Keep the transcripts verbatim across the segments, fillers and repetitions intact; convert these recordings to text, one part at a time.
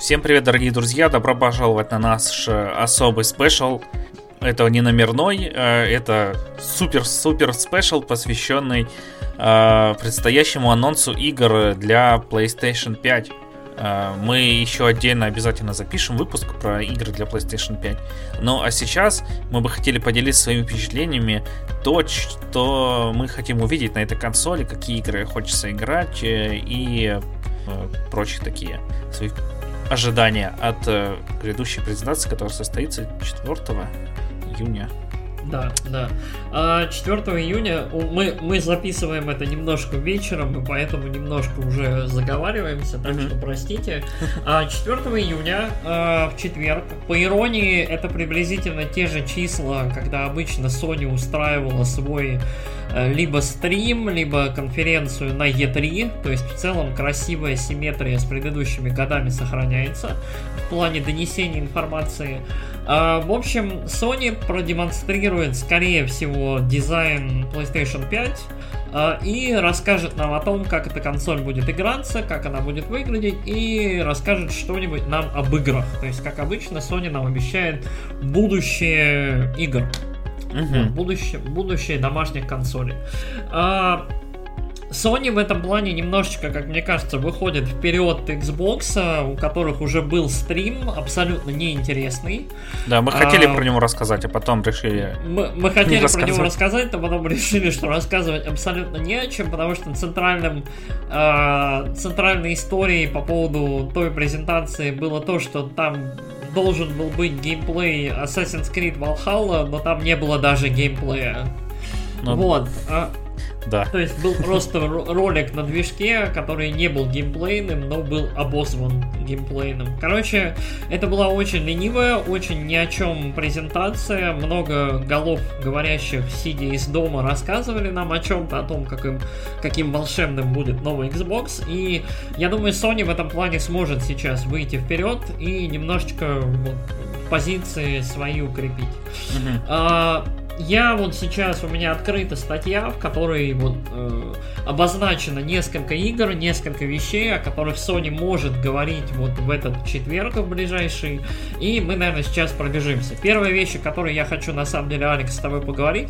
Всем привет, дорогие друзья, добро пожаловать на наш особый спешл. Это не номерной, это супер-супер спешл, посвященный предстоящему анонсу игр для PlayStation пять. Мы еще отдельно обязательно запишем выпуск про игры для PlayStation пять. Ну а сейчас мы бы хотели поделиться своими впечатлениями, то, что мы хотим увидеть на этой консоли, какие игры хочется играть и прочие такие свои ожидания от грядущей презентации, которая состоится четвёртого июня. Да, да. четвёртого июня мы, мы записываем это немножко вечером, и поэтому немножко уже заговариваемся, так mm-hmm. что простите. четвёртого июня, в четверг, по иронии, это приблизительно те же числа, когда обычно Sony устраивала свой либо стрим, либо конференцию на и три, то есть в целом красивая симметрия с предыдущими годами сохраняется в плане донесения информации. В общем, Sony продемонстрирует, скорее всего, дизайн PlayStation пять и расскажет нам о том, как эта консоль будет играться, как она будет выглядеть, и расскажет что-нибудь нам об играх. То есть, как обычно, Sony нам обещает будущее игр. Угу. Будущее, будущее домашних консолей. А, Sony в этом плане немножечко, как мне кажется, выходит вперед Xbox, у которых уже был стрим, абсолютно неинтересный. Да, мы хотели а, про него рассказать, а потом решили. Мы, мы хотели про него рассказать, а потом решили, что рассказывать абсолютно не о чем, потому что центральным, а, центральной историей по поводу той презентации было то, что там должен был быть геймплей Assassin's Creed Valhalla, но там не было даже геймплея. Ну, вот. Да. То есть был просто ролик на движке, который не был геймплейным, но был обозван геймплейным. Короче, это была очень ленивая, очень ни о чем презентация. Много голов, говорящих, сидя из дома, рассказывали нам о чем-то, о том, как им, каким волшебным будет новый Xbox. И я думаю, Sony в этом плане сможет сейчас выйти вперед и немножечко вот, позиции свои укрепить. Mm-hmm. А- Я вот сейчас, у меня открыта статья, в которой вот, э, обозначено несколько игр, несколько вещей, о которых Sony может говорить вот в этот четверг, в ближайший, и мы, наверное, сейчас пробежимся. Первая вещь, о которой я хочу, на самом деле, Алекс, с тобой поговорить.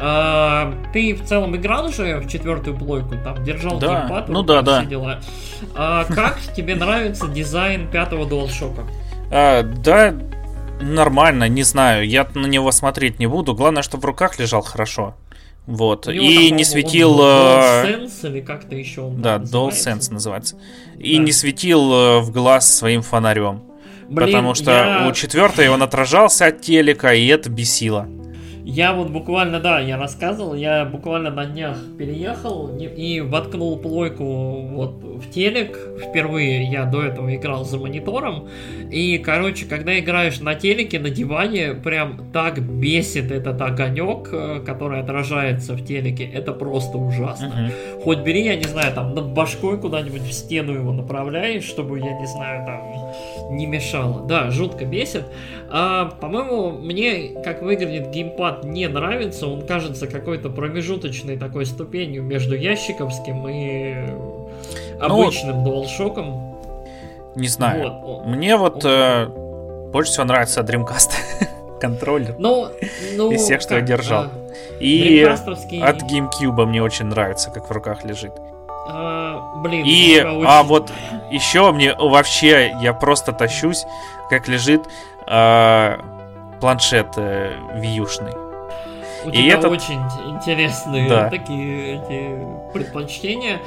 Э, ты в целом играл уже в четвертую плойку, там, держал да. геймпад, ну, да, да. все дела. Э, как тебе нравится дизайн пятого DualShock'а? А, да... Нормально, не знаю, я на него смотреть не буду. Главное, чтобы в руках лежал хорошо. Вот. И там, не светил... DualSense или как-то еще он да, называется? DualSense называется. И да. не светил в глаз своим фонарем. Блин, потому что я... у четвертой он отражался от телека, и это бесило. Я вот буквально, да, я рассказывал, я буквально на днях переехал и воткнул плойку вот в телек. Впервые я до этого играл за монитором. И, короче, когда играешь на телеке, на диване, прям так бесит этот огонек, который отражается в телеке. Это просто ужасно. Uh-huh. Хоть бери, я не знаю, там над башкой куда-нибудь в стену его направляешь, чтобы, я не знаю, там не мешало. Да, жутко бесит. А, по-моему, мне, как выглядит геймпад, не нравится, он кажется какой-то промежуточной такой ступенью между ящиковским и обычным ну, DualShock'ом. Не знаю. Вот. Мне вот э, больше всего нравится Dreamcast контроллер ну, ну, из всех, как, что я держал. А, и от GameCube мне очень нравится, как в руках лежит. А, блин, и, а очень... вот еще мне вообще, я просто тащусь, как лежит э, планшет э, вьюшный. У и тебя это... очень интересные да. такие эти предпочтения.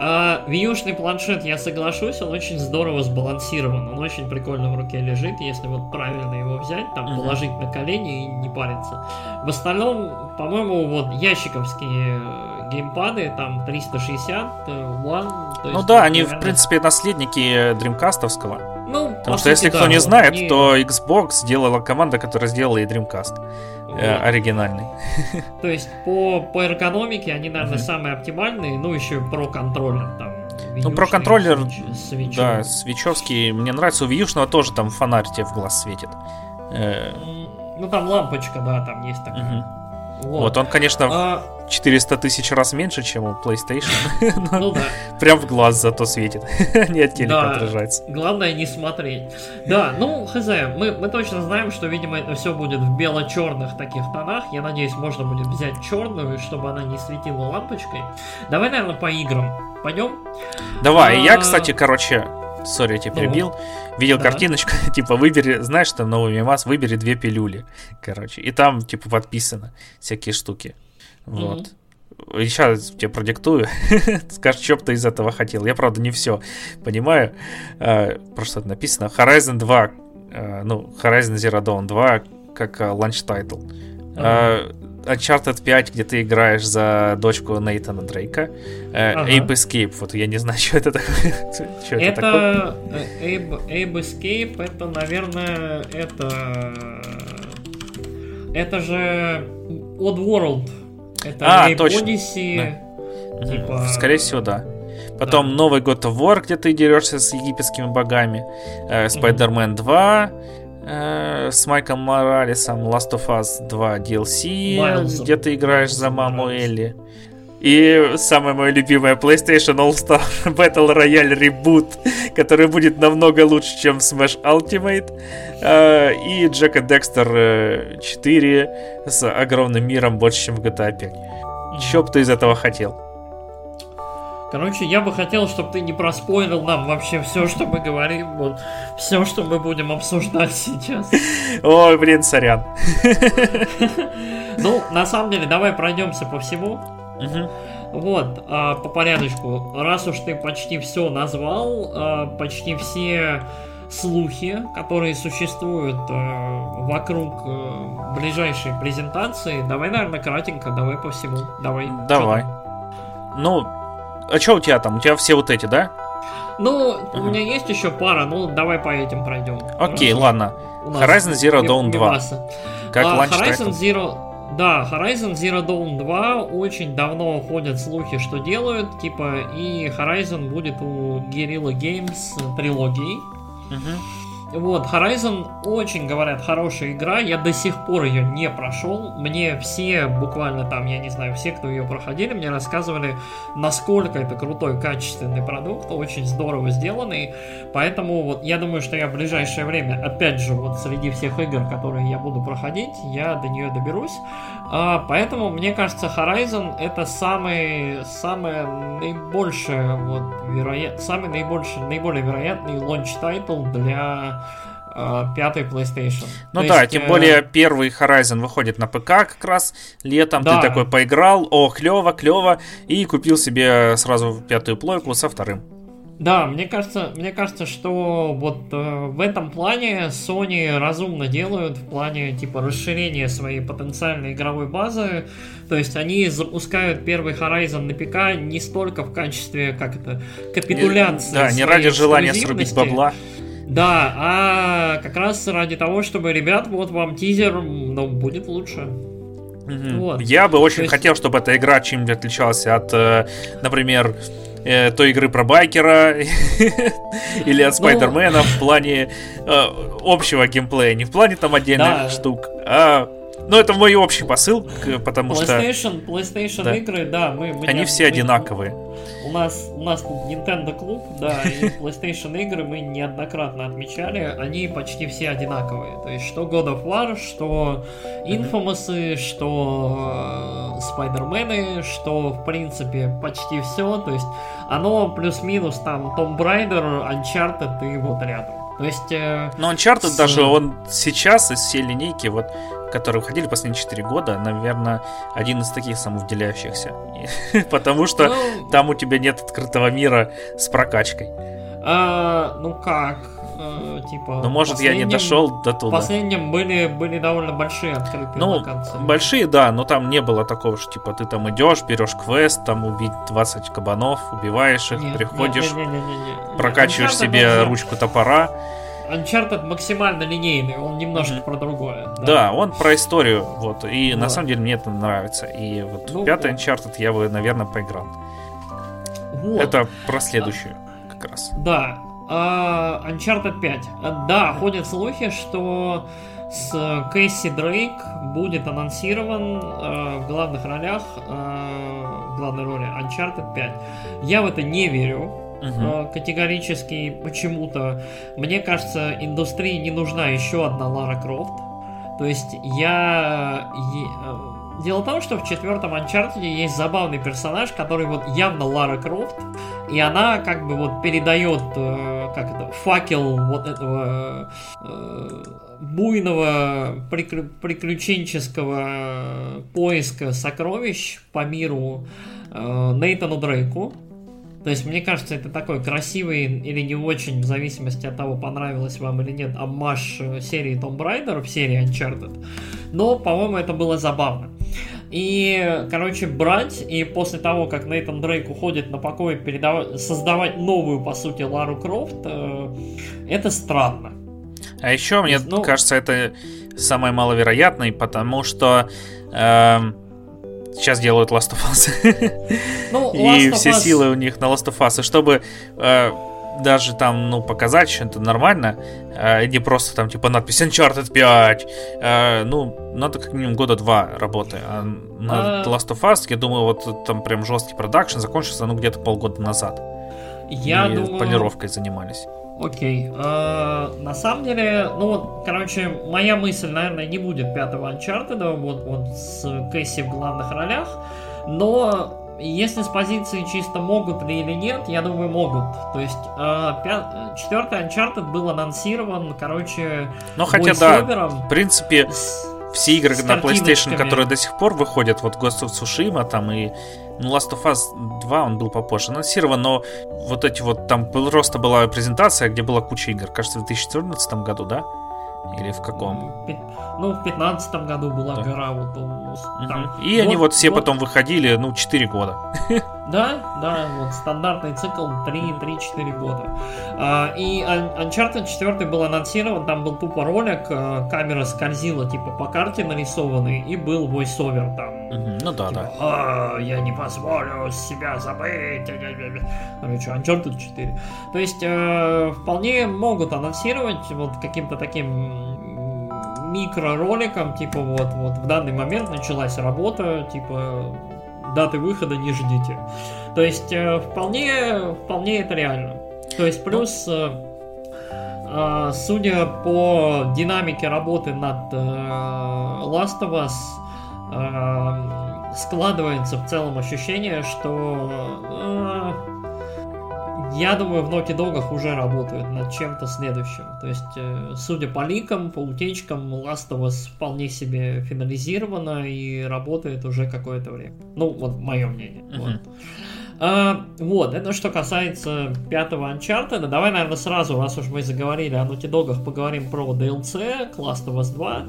А, вьюшный планшет, я соглашусь, он очень здорово сбалансирован. Он очень прикольно в руке лежит, если вот правильно его взять, там, uh-huh. положить на колени и не париться. В остальном, по-моему, вот ящиковские геймпады, там триста шестьдесят, One... Ну есть, да, они, реально... в принципе, наследники Dreamcast-овского. Ну, потому что, если да, кто не знает, не... то Xbox сделала команда, которая сделала и Dreamcast вот. э, оригинальный. То есть по, по эргономике они, наверное, mm-hmm. самые оптимальные. Ну, еще про контроллер там. Ну, про контроллер, свич... да, свечевский. Мне нравится, у вьюшного тоже там фонарь тебе в глаз светит. Э... Ну, там лампочка, да, там есть такая. Mm-hmm. Вот, вот он, конечно, а... четыреста тысяч раз меньше, чем у PlayStation. Ну да. Прям в глаз зато светит. Не от телека отражается. Главное не смотреть. Да, ну, хз, мы, мы точно знаем, что, видимо, это все будет в бело-черных таких тонах. Я надеюсь, можно будет взять черную, чтобы она не светила лампочкой. Давай, наверное, по играм пойдем. Давай, а... я, кстати, короче... Сори, я тебя перебил. Ну, видел да. картиночку, типа, выбери, знаешь, там новый мемас, выбери две пилюли, короче. И там, типа, подписано всякие штуки. Вот. Mm-hmm. И сейчас тебе продиктую. Скажешь, что бы ты из этого хотел. Я, правда, не все понимаю. А, просто это написано. Horizon два, а, ну, Horizon Zero Dawn два, как launch title. Mm-hmm. А, Uncharted пять, где ты играешь за дочку Нейтана Дрейка. Ага. Ape Escape, вот я не знаю, что это такое. Что это такое? Ape, Ape Escape, это, наверное, это... Это же Oddworld. Это а, Ape точно. Odyssey. Да. Типа... Скорее всего, да. Потом да. новый God of War, где ты дерешься с египетскими богами. Spider-Man два. С Майком Моралесом, Last of Us два ди эл си, Майлзом, где ты играешь за маму Элли. И самая моя любимая PlayStation All-Star Battle Royale Reboot, который будет намного лучше, чем Smash Ultimate. И Jack and Daxter четыре с огромным миром, больше, чем в джи ти эй пять. Чё бы ты из этого хотел? Короче, я бы хотел, чтобы ты не проспойлил нам вообще все, что мы говорим, вот, все, что мы будем обсуждать сейчас. Ой, блин, сорян. Ну, на самом деле, давай пройдемся по всему. Вот, по порядочку. Раз уж ты почти все назвал, почти все слухи, которые существуют вокруг ближайшей презентации, давай, наверное, кратенько, давай по всему. Давай. Давай. Ну... А что у тебя там? У тебя все вот эти, да? Ну, uh-huh. у меня есть еще пара, ну давай по этим пройдем. Окей, okay, ладно. Horizon Zero Dawn два. Как а, Horizon Zero... Да, Horizon Zero Dawn два очень давно ходят слухи, что делают, типа, и Horizon будет у Guerrilla Games трилогией. Uh-huh. Вот, Horizon очень, говорят, хорошая игра, я до сих пор ее не прошел. Мне все, буквально там, я не знаю, все, кто ее проходили, мне рассказывали, насколько это крутой, качественный продукт, очень здорово сделанный. Поэтому вот я думаю, что я в ближайшее время, опять же, вот среди всех игр, которые я буду проходить, я до нее доберусь. А, поэтому, мне кажется, Horizon это самый, самый наибольший, вот, вероят... самый наибольший, наиболее вероятный лонч-тайтл для... Пятый PlayStation. Ну то да, есть, тем более э... первый Horizon выходит на ПК как раз летом, да. Ты такой поиграл, о, клево, клево, и купил себе сразу пятую плойку со вторым. Да, мне кажется, мне кажется, что вот э, в этом плане Sony разумно делают в плане типа расширения своей потенциальной игровой базы. То есть они запускают первый Horizon на ПК не столько в качестве, как это, капитуляции. Не, да, не ради желания срубить бабла. Да, а как раз ради того, чтобы, ребят, вот вам тизер, ну, будет лучше. Mm-hmm. Вот. Я бы очень есть... хотел, чтобы эта игра чем-нибудь отличалась от, например, той игры про байкера или от Спайдермена ну... в плане э, общего геймплея, не в плане там отдельных да. штук, а... Ну, это мой общий посыл, потому PlayStation, что... PlayStation да. игры, да, мы... мы Они не, все мы, одинаковые. У нас, у нас тут Nintendo Club, да, и PlayStation игры мы неоднократно отмечали, они почти все одинаковые. То есть, что God of War, что Infamous, mm-hmm. что Spider-Man, что, в принципе, почти все. То есть, оно плюс-минус там Tomb Raider, Uncharted и вот рядом. То есть... Но Uncharted с... даже, он сейчас из всей линейки, вот... которые выходили последние четыре года, наверное, один из таких самовделяющихся. Потому что ну, там у тебя нет открытого мира с прокачкой. А, ну как? А, типа, ну, может, я не дошел до туда. В последнем были, были довольно большие открытые ну, локации. Большие, да, но там не было такого, что типа ты там идешь, берешь квест, там убить двадцать кабанов, убиваешь их, нет, приходишь, нет, нет, нет, нет, нет. прокачиваешь нет, себе даже... ручку топора. Uncharted максимально линейный, он немножко mm-hmm. про другое. Да. да, он про историю, вот, и да. на самом деле мне это нравится. И вот ну, пятый да. Uncharted я бы, наверное, поиграл. Вот. Это про следующую а, как раз. Да, uh, Uncharted пять. Да, ходят слухи, что с Кэсси Дрейк будет анонсирован э, в главных ролях, э, в главной роли Uncharted пять. Я в это не верю. Uh-huh. Категорически почему-то. Мне кажется, индустрии не нужна еще одна Лара Крофт. То есть я... Дело в том, что в четвертом Uncharted есть забавный персонаж, который вот явно Лара Крофт. И она как бы вот передает как это, факел вот этого буйного приключенческого поиска сокровищ по миру Нейтану Дрейку. То есть, мне кажется, это такой красивый или не очень, в зависимости от того, понравилось вам или нет, аммаж серии Tomb Raider в серии Uncharted. Но, по-моему, это было забавно. И, короче, брать, и после того, как Нейтан Дрейк уходит на покой, передав... создавать новую, по сути, Лару Крофт, это странно. А еще, мне ну... кажется, это самое маловероятное, потому что... Э- Сейчас делают Last of Us. Ну, Last и of все Us. Силы у них на Last of Us. И чтобы э, даже там, ну, показать, что это нормально, э, не просто там, типа, надпись Uncharted пять. Э, ну, надо как минимум года два работы. А на а... Last of Us, я думаю, вот там прям жесткий продакшн закончился, ну, где-то полгода назад. Я и думаю... полировкой занимались. Окей. Э, на самом деле, ну вот, короче, моя мысль, наверное, не будет пятого Uncharted, вот, вот с Кэсси в главных ролях, но если с позиции чисто могут ли или нет, я думаю, могут. То есть, э, четвертый Uncharted был анонсирован, короче, но хотя да, в принципе, все игры на PlayStation, которые до сих пор выходят, вот Ghost of Tsushima там и ну, Last of Us два, он был попозже анонсирован, но вот эти вот, там просто была презентация, где была куча игр, кажется, в две тысячи четырнадцатом году, да? Или в каком? Ну, в две тысячи пятнадцатом году была да. гора вот, там. И год, они вот все год. Потом выходили, ну, четыре года. Да, да, вот стандартный цикл три-четыре года. И Uncharted четыре был анонсирован, там был тупо ролик, камера скользила типа по карте нарисованной, и был войс-овер там. Ну да, типа, да. Я не позволю себя забыть. Короче, Uncharted четыре. То есть вполне могут анонсировать вот каким-то таким микророликом, типа вот, вот в данный момент началась работа, типа даты выхода не ждите. То есть вполне, вполне это реально. То есть плюс, судя по динамике работы над Last of Us, складывается в целом ощущение, что я думаю, в Naughty Dog'ах уже работают над чем-то следующим. То есть, судя по ликам, по утечкам, Last of Us вполне себе финализировано и работает уже какое-то время. Ну, вот мое мнение. Uh-huh. Вот. А, вот, это что касается пятого Uncharted. Давай, наверное, сразу, раз уж мы заговорили о Naughty Dog'ах, поговорим про ди эл си к Last of Us два.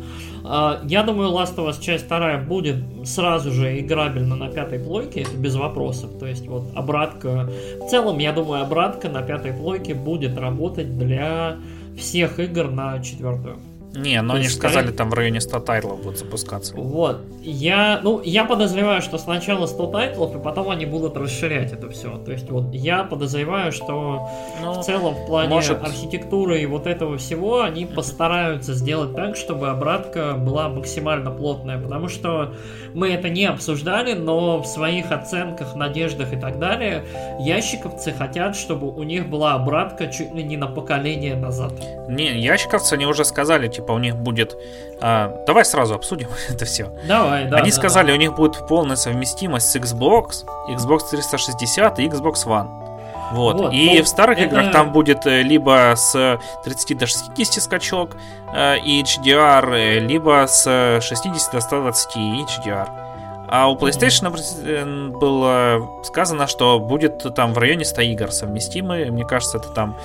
А, я думаю, Last of Us часть вторая будет сразу же играбельна на пятой плойке, это без вопросов. То есть вот обратка... В целом, я думаю, обратка на пятой плойке будет работать для всех игр на четвертую. Не, но то они же сказали, там в районе сто тайтлов будут запускаться. Вот, я, ну, я подозреваю, что сначала сто тайтлов, и потом они будут расширять это все. То есть вот я подозреваю, что ну, в целом в плане может... архитектуры и вот этого всего они постараются сделать так, чтобы обратка была максимально плотная. Потому что мы это не обсуждали, но в своих оценках, надеждах и так далее ящиковцы хотят, чтобы у них была обратка чуть ли не на поколение назад. Не, ящиковцы, они уже сказали, типа, у них будет... А, давай сразу обсудим это все. Давай, да. Они да, сказали, да. у них будет полная совместимость с Xbox, Xbox триста шестьдесят и Xbox One. Вот. Вот, и ну, в старых это... играх там будет либо с тридцати до шестидесяти скачок и эйч ди ар, либо с шестидесяти до ста двадцати и эйч ди ар. А у PlayStation mm-hmm. было сказано, что будет там в районе ста игр совместимы. Мне кажется, это там...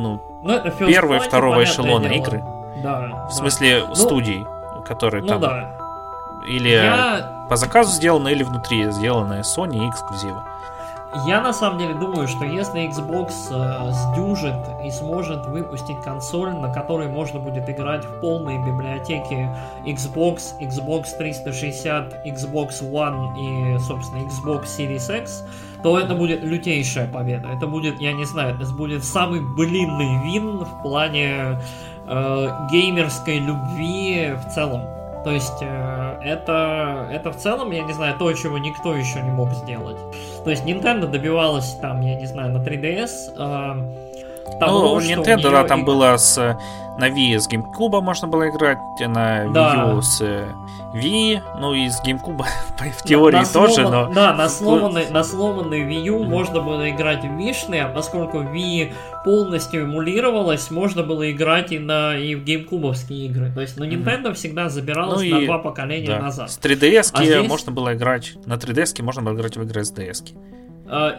Ну, ну, первого и второго эшелона игры. Да, в да. смысле ну, студий, которые ну, там да. или я... по заказу сделаны, или внутри сделаны Sony и эксклюзивы. Я на самом деле думаю, что если Xbox э, сдюжит и сможет выпустить консоль, на которой можно будет играть в полной библиотеке Xbox, Xbox триста шестьдесят, Xbox One и, собственно, Xbox Series X, то это будет лютейшая победа. Это будет, я не знаю, это будет самый блинный вин в плане э, геймерской любви в целом. То есть э, это, это в целом, я не знаю, то, чего никто еще не мог сделать. То есть Nintendo добивалась там, я не знаю, на три ди эс... Э, Того, ну, Nintendo, да, там и... было с, на Wii с GameCube можно было играть, на да. Wii U с Wii, ну и с GameCube в теории на, на тоже, сломан... но... Да, на сломанный, на сломанный Wii U mm-hmm. можно было играть в Wii-шные, а поскольку Wii полностью эмулировалась, можно было играть и, на, и в GameCube-овские игры. То есть, ну, Nintendo mm-hmm. всегда забиралась ну, на и... два поколения да. назад. С три ди эс-ки а здесь... можно было играть, на три ди эс-ки можно было играть в игры с ди эс-ки.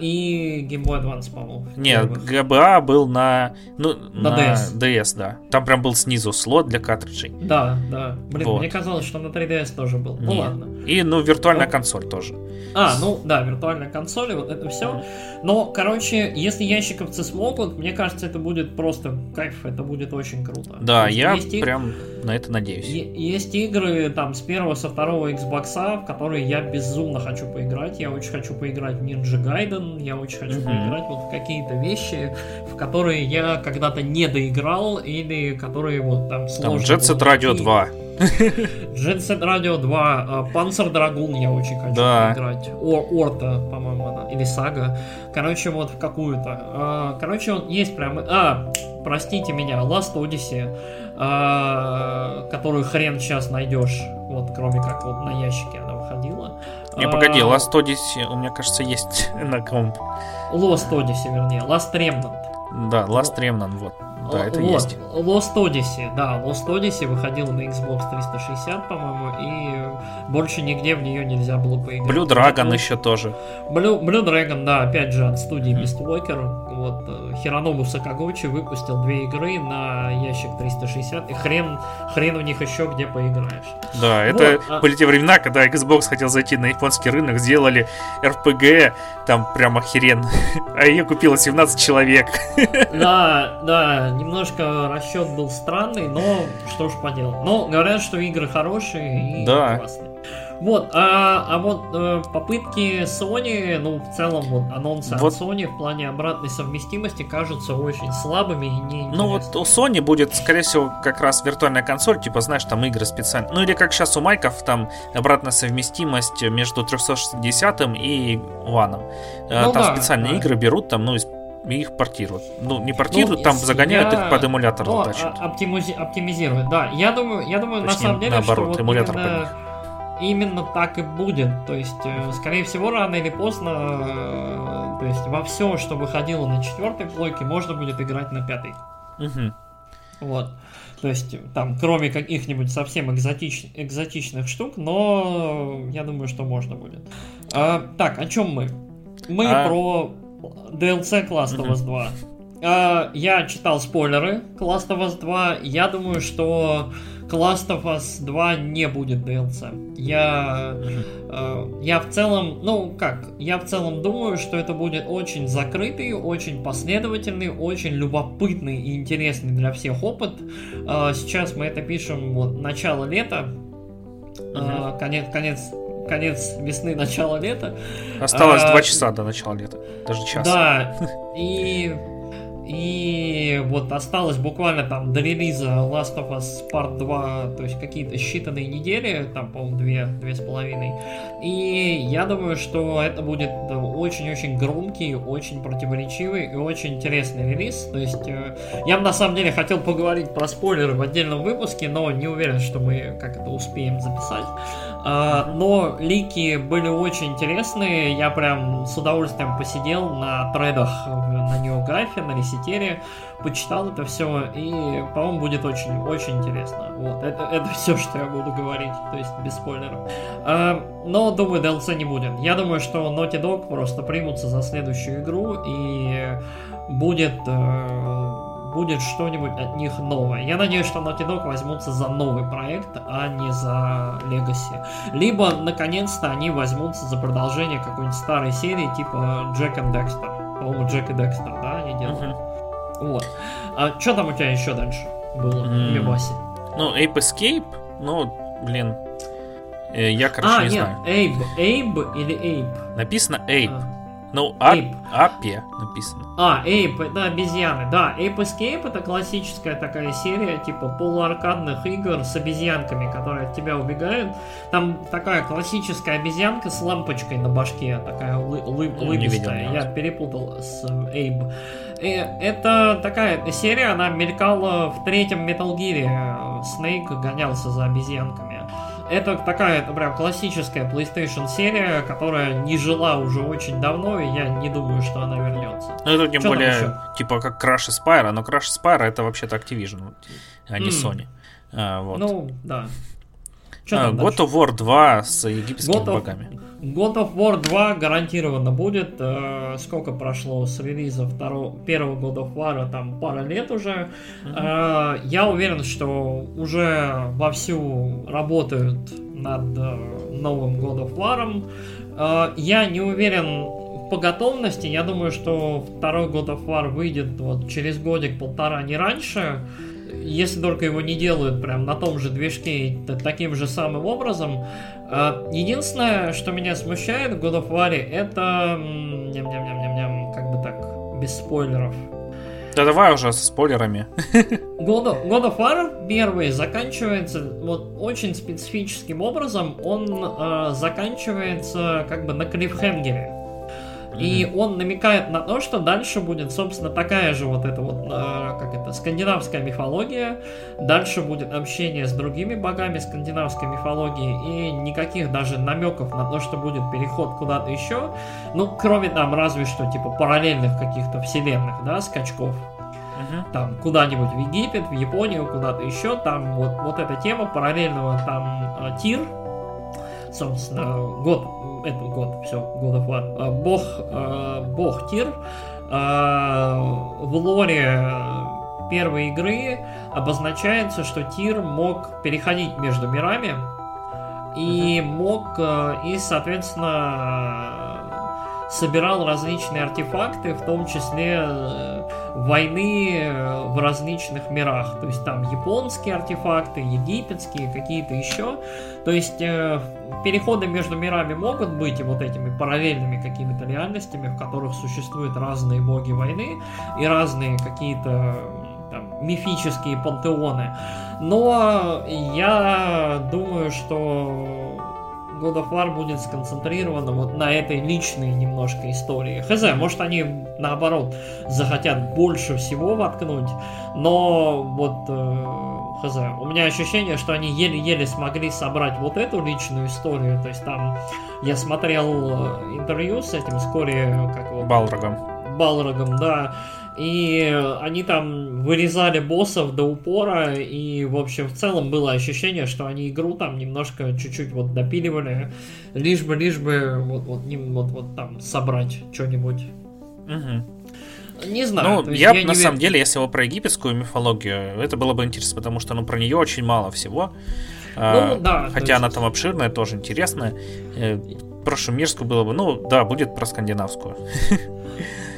И Game Boy Advance, по-моему. Нет, джи би эй был на, ну, на, на ди эс. ди эс, да. Там прям был снизу слот для картриджей. Да, да. Блин, вот. Мне казалось, что на три ди эс тоже был. Нет. Ну ладно. И, ну, виртуальная ну... консоль тоже. А, ну да, виртуальная консоль, вот это все. Но, короче, если ящиковцы смогут, мне кажется, это будет просто кайф, это будет очень круто. Да, я прям иг... на это надеюсь. Е- есть игры там с первого, со второго Xbox, в которые я безумно хочу поиграть. Я очень хочу поиграть в Ninja Gaiden. Я очень хочу mm-hmm. поиграть вот в какие-то вещи, в которые я когда-то не доиграл, или которые вот там сложно. Там Jet Set Radio два. Jet Set Radio два, Panzer Dragoon я очень хочу да. поиграть. О, Орта, по-моему, она, или Сага. Короче, вот в какую-то. Короче, вот есть прям... А, простите меня, Last Odyssey, которую хрен сейчас найдешь, вот кроме как вот на ящике она выходила. Не, погоди, Last Odyssey, у меня, кажется, есть на комп. Lost Odyssey, вернее, Last Remnant. Да, Last Remnant, вот. Да, это вот. Есть. Lost Odyssey, да, Lost Odyssey выходил на Xbox триста шестьдесят, по-моему, и больше нигде в нее нельзя было поиграть. Blue Dragon вот. Еще тоже. Blue, Blue Dragon, да, опять же, от студии mm-hmm. Beast Walker. Вот, Хиронобу Сакагучи выпустил две игры на ящик триста шестьдесят, и хрен, хрен в них еще где поиграешь. Да, это вот, были а... те времена, когда Xbox хотел зайти на японский рынок, сделали эр пи джи, там прям охерен, а ее купило семнадцать человек. Да, да, немножко расчет был странный, но что уж поделать. Но говорят, что игры хорошие и да. классные. Вот, а, а вот э, попытки Sony, ну, в целом, вот, анонсы вот. От Sony в плане обратной совместимости кажутся очень слабыми и неинтересными. Ну, вот у Sony будет, скорее всего, как раз виртуальная консоль, типа, знаешь, там игры специально. Ну, или как сейчас у Майков, там, обратная совместимость между триста шестидесятым и One. Ну, там да, специальные да. игры берут, там, ну, из и их портируют. Ну, не портируют, ну, там загоняют я... их под эмулятор. Ну, оптимизи... оптимизируют, да. Я думаю, я думаю Точнее, на самом деле, наоборот, что вот именно... именно так и будет. То есть, скорее всего, рано или поздно, то есть, во все, что выходило на четвертой плойке, можно будет играть на пятой. Угу. Вот. То есть, там, кроме каких-нибудь совсем экзотич... экзотичных штук, но я думаю, что можно будет. А, так, о чем мы? Мы а... про... ди эл си к Last of Us два. Uh, я читал спойлеры к Last of Us два. Я думаю, что к Last of Us два не будет ди эл си. Я, uh, я в целом, ну как, я в целом думаю, что это будет очень закрытый, очень последовательный, очень любопытный и интересный для всех опыт. Uh, сейчас мы это пишем вот начало лета, uh, конец, конец. конец весны, начало лета. Осталось два а, часа до начала лета. Даже час. Да, и, и вот осталось буквально там до релиза Last of Us Part два, то есть какие-то считанные недели, там, по-моему, две, две с половиной. И я думаю, что это будет очень-очень громкий, очень противоречивый и очень интересный релиз. То есть я бы на самом деле хотел поговорить про спойлеры в отдельном выпуске, но не уверен, что мы как это успеем записать. Но лики были очень интересные. Я прям с удовольствием посидел на тредах на Неографе, на Ресетере, почитал это все, и, по-моему, будет очень-очень интересно. Вот, это, это все, что я буду говорить, то есть без спойлеров. Но, думаю, ди эл си не будет. Я думаю, что Naughty Dog просто примутся за следующую игру, и будет... будет что-нибудь от них новое. Я надеюсь, что Naughty Dog возьмутся за новый проект, а не за Legacy. Либо, наконец-то, они возьмутся за продолжение какой-нибудь старой серии, типа Jack and Daxter. По-моему, Jack и Daxter, да, они делают? Uh-huh. Вот. А что там у тебя еще дальше было mm. в Мебасе? Ну, Ape Escape, ну, блин, я, короче, а, не нет, знаю. А, нет, Ape, Ape или Ape? Написано Ape. Ну, Апе написано. А, Эйп, это обезьяны, да. Ape Escape — это классическая такая серия, типа полуаркадных игр с обезьянками, которые от тебя убегают. Там такая классическая обезьянка с лампочкой на башке, такая улы- улы- улыбистая. Я перепутал с Эйп. Это такая серия, она мелькала в третьем Metal Gear. Снейк гонялся за обезьянками. Это такая, это прям классическая PlayStation серия, которая не жила уже очень давно, и я не думаю, что она вернется. Ну, это тем что более, типа, как Crash и Spyro, но Crash и Spyro — это вообще-то Activision, а не mm. Sony. А, вот. Ну, да. А, God of War два с египетскими God of... богами. God of War два гарантированно будет. Э, сколько прошло с релиза второго, первого God of War, там пара лет уже. Mm-hmm. Э, я уверен, что уже вовсю работают над э, новым God of War. Э, я не уверен по готовности. Я думаю, что второй God of War выйдет вот через годик-полтора, не раньше. Если только его не делают прям на том же движке таким же самым образом. Единственное, что меня смущает в God of War, это... Ням-ням-ням-ням-ням, как бы так, без спойлеров. Да давай уже со спойлерами. God, God of War первый заканчивается вот очень специфическим образом. Он э, заканчивается как бы на клиффхенгере. И он намекает на то, что дальше будет, собственно, такая же вот эта вот, э, как это, скандинавская мифология. Дальше будет общение с другими богами скандинавской мифологии. И никаких даже намеков на то, что будет переход куда-то еще. Ну, кроме там, разве что, типа, параллельных каких-то вселенных, да, скачков. Uh-huh. Там куда-нибудь в Египет, в Японию, куда-то еще. Там вот, вот эта тема параллельного там Тир. Собственно, год... Это год, все, God of War. Бог, э, бог Тир э, в лоре первой игры обозначается, что Тир мог переходить между мирами и мог, э, и, соответственно, собирал различные артефакты, в том числе войны в различных мирах. То есть там японские артефакты, египетские, какие-то еще. То есть э, переходы между мирами могут быть и вот этими параллельными какими-то реальностями, в которых существуют разные боги войны и разные какие-то там мифические пантеоны. Но я думаю, что God of War будет сконцентрирована вот на этой личной немножко истории. Хз, может они наоборот захотят больше всего воткнуть, но вот э, хз, у меня ощущение, что они еле-еле смогли собрать вот эту личную историю. То есть там я смотрел интервью с этим вскоре, как вот, Балрогом. Балрогом, да. И они там вырезали боссов до упора, и, в общем, в целом было ощущение, что они игру там немножко, чуть-чуть вот допиливали, лишь бы, лишь бы вот, вот, вот, вот там собрать что-нибудь. Угу. Не знаю. Ну, я, я на самом деле, если бы про египетскую мифологию, это было бы интересно, потому что, ну, про нее очень мало всего. Ну, а, да, хотя она там обширная, тоже интересная. Про шумерскую было бы, ну, да, будет про скандинавскую.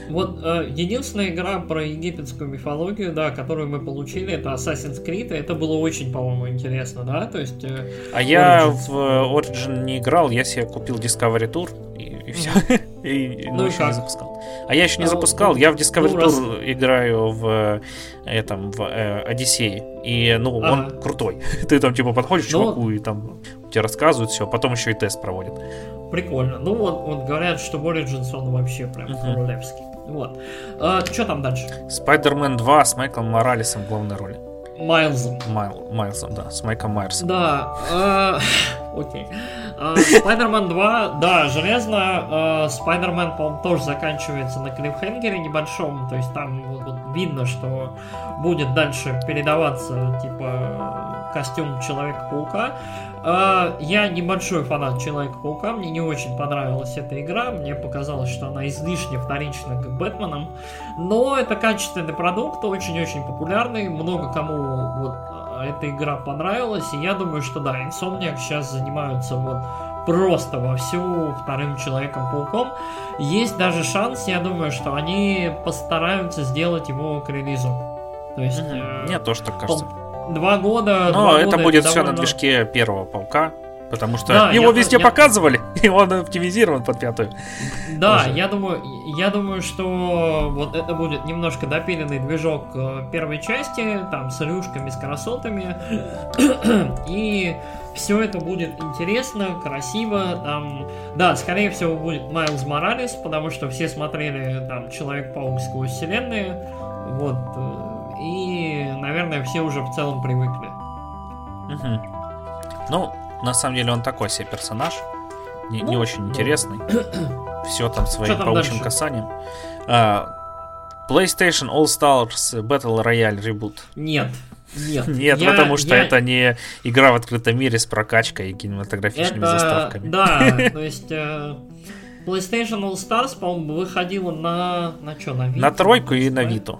Вот э, единственная игра про египетскую мифологию, да, которую мы получили, это Assassin's Creed, и это было очень, по-моему, интересно, да, то есть... Э, а Origins. Я в Origin не играл, я себе купил Discovery Tour, и, и все, mm-hmm. и, ну, ну, еще не запускал. А я еще не а, запускал, ну, я в Discovery ну, Tour раз... играю в, этом, в э, Одиссее, и, ну, он ага. крутой. Ты там, типа, подходишь к чуваку, ну... и там тебе рассказывают все, потом еще и тест проводят. Прикольно. Ну, вот, вот говорят, что в Origins он вообще прям uh-huh. королевский. Вот. А, что там дальше? Spider-Man два с Майклом Моралесом в главной роли. Майлзом. Майл, Майлзом, да, с Майком Майерсом. Да. Окей. Spider-Man два, да, железно. Spider-Man, по-моему, тоже заканчивается на клиффхенгере небольшом. То есть там вот, вот видно, что будет дальше передаваться, типа, костюм Человека-паука. Я небольшой фанат Человека-паука, мне не очень понравилась эта игра, мне показалось, что она излишне вторична к Бэтменам, но это качественный продукт, очень-очень популярный, много кому вот эта игра понравилась, и я думаю, что да, Insomniac сейчас занимаются вот просто вовсю вторым Человеком-пауком. Есть даже шанс, я думаю, что они постараются сделать его к релизу. То есть, мне тоже так кажется. Два года. Но два это года будет все довольно... на движке первого паука. Потому что да, его я, везде я... показывали, и он оптимизирован под пятую. Да, я думаю, я думаю, что вот это будет немножко допиленный движок первой части, там, с рюшками, с красотами. И все это будет интересно, красиво. Там... Да, скорее всего, будет Майлз Моралес, потому что все смотрели там «Человек-паук сквозь вселенные». Вот. И, наверное, все уже в целом привыкли. Угу. Ну... На самом деле он такой себе персонаж, не, ну, не очень интересный. Все там своим паучьим касанием. uh, PlayStation All Stars Battle Royale Reboot. Нет, нет, нет, я, потому что я... это не игра в открытом мире с прокачкой и кинематографичными это... заставками. Да, то есть PlayStation All Stars, по-моему, выходила на на что, на Vita, на тройку и на Vita.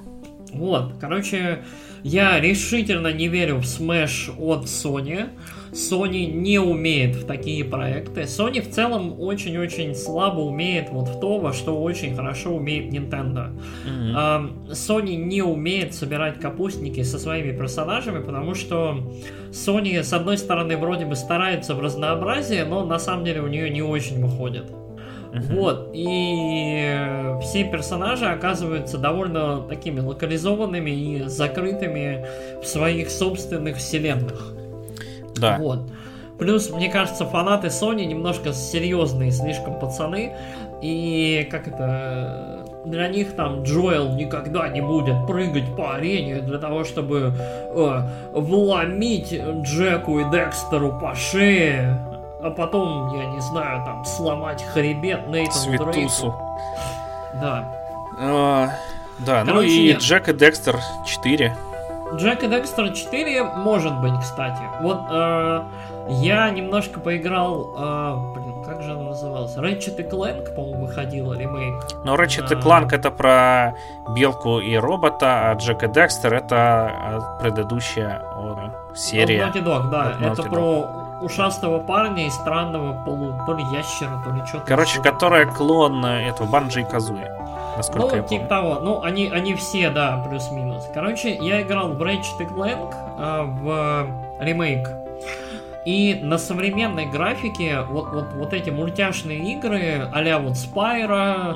Вот, короче, я решительно не верю в Smash от Sony. Sony не умеет в такие проекты. Sony в целом очень-очень слабо умеет вот в то, во что очень хорошо умеет Nintendo. Mm-hmm. Sony не умеет собирать капустники со своими персонажами, потому что Sony, с одной стороны, вроде бы старается в разнообразии, но на самом деле у нее не очень выходит. Mm-hmm. Вот, и все персонажи оказываются довольно такими локализованными и закрытыми в своих собственных вселенных. Да. Вот. Плюс, мне кажется, фанаты Sony немножко серьезные, слишком пацаны. И как это... Для них там Джоэл никогда не будет прыгать по арене для того, чтобы э, вломить Джеку и Декстеру по шее, а потом, я не знаю, там сломать хребет Нейтану Дрейку. Да. Uh, да, короче, ну и нет. Джек и Декстер четыре. Джек и Декстер четыре, может быть, кстати. Вот э, я немножко поиграл... Э, блин, как же она называлась? Ratchet и Clank, по-моему, выходила, ремейк. Но Ratchet и Clank это про белку и робота, а Джек и Декстер это предыдущая о, серия. Naughty Dog, да. Naughty это Dog. Про ушастого парня и странного полу... То ли ящера, то ли что-то. Короче, которая клон этого Банджи и Казуи. Насколько ну, типа того, ну, они, они все, да, плюс-минус. Короче, я играл в Ratchet и Clank, э, в э, ремейк. И на современной графике вот, вот, вот эти мультяшные игры а-ля вот Spyro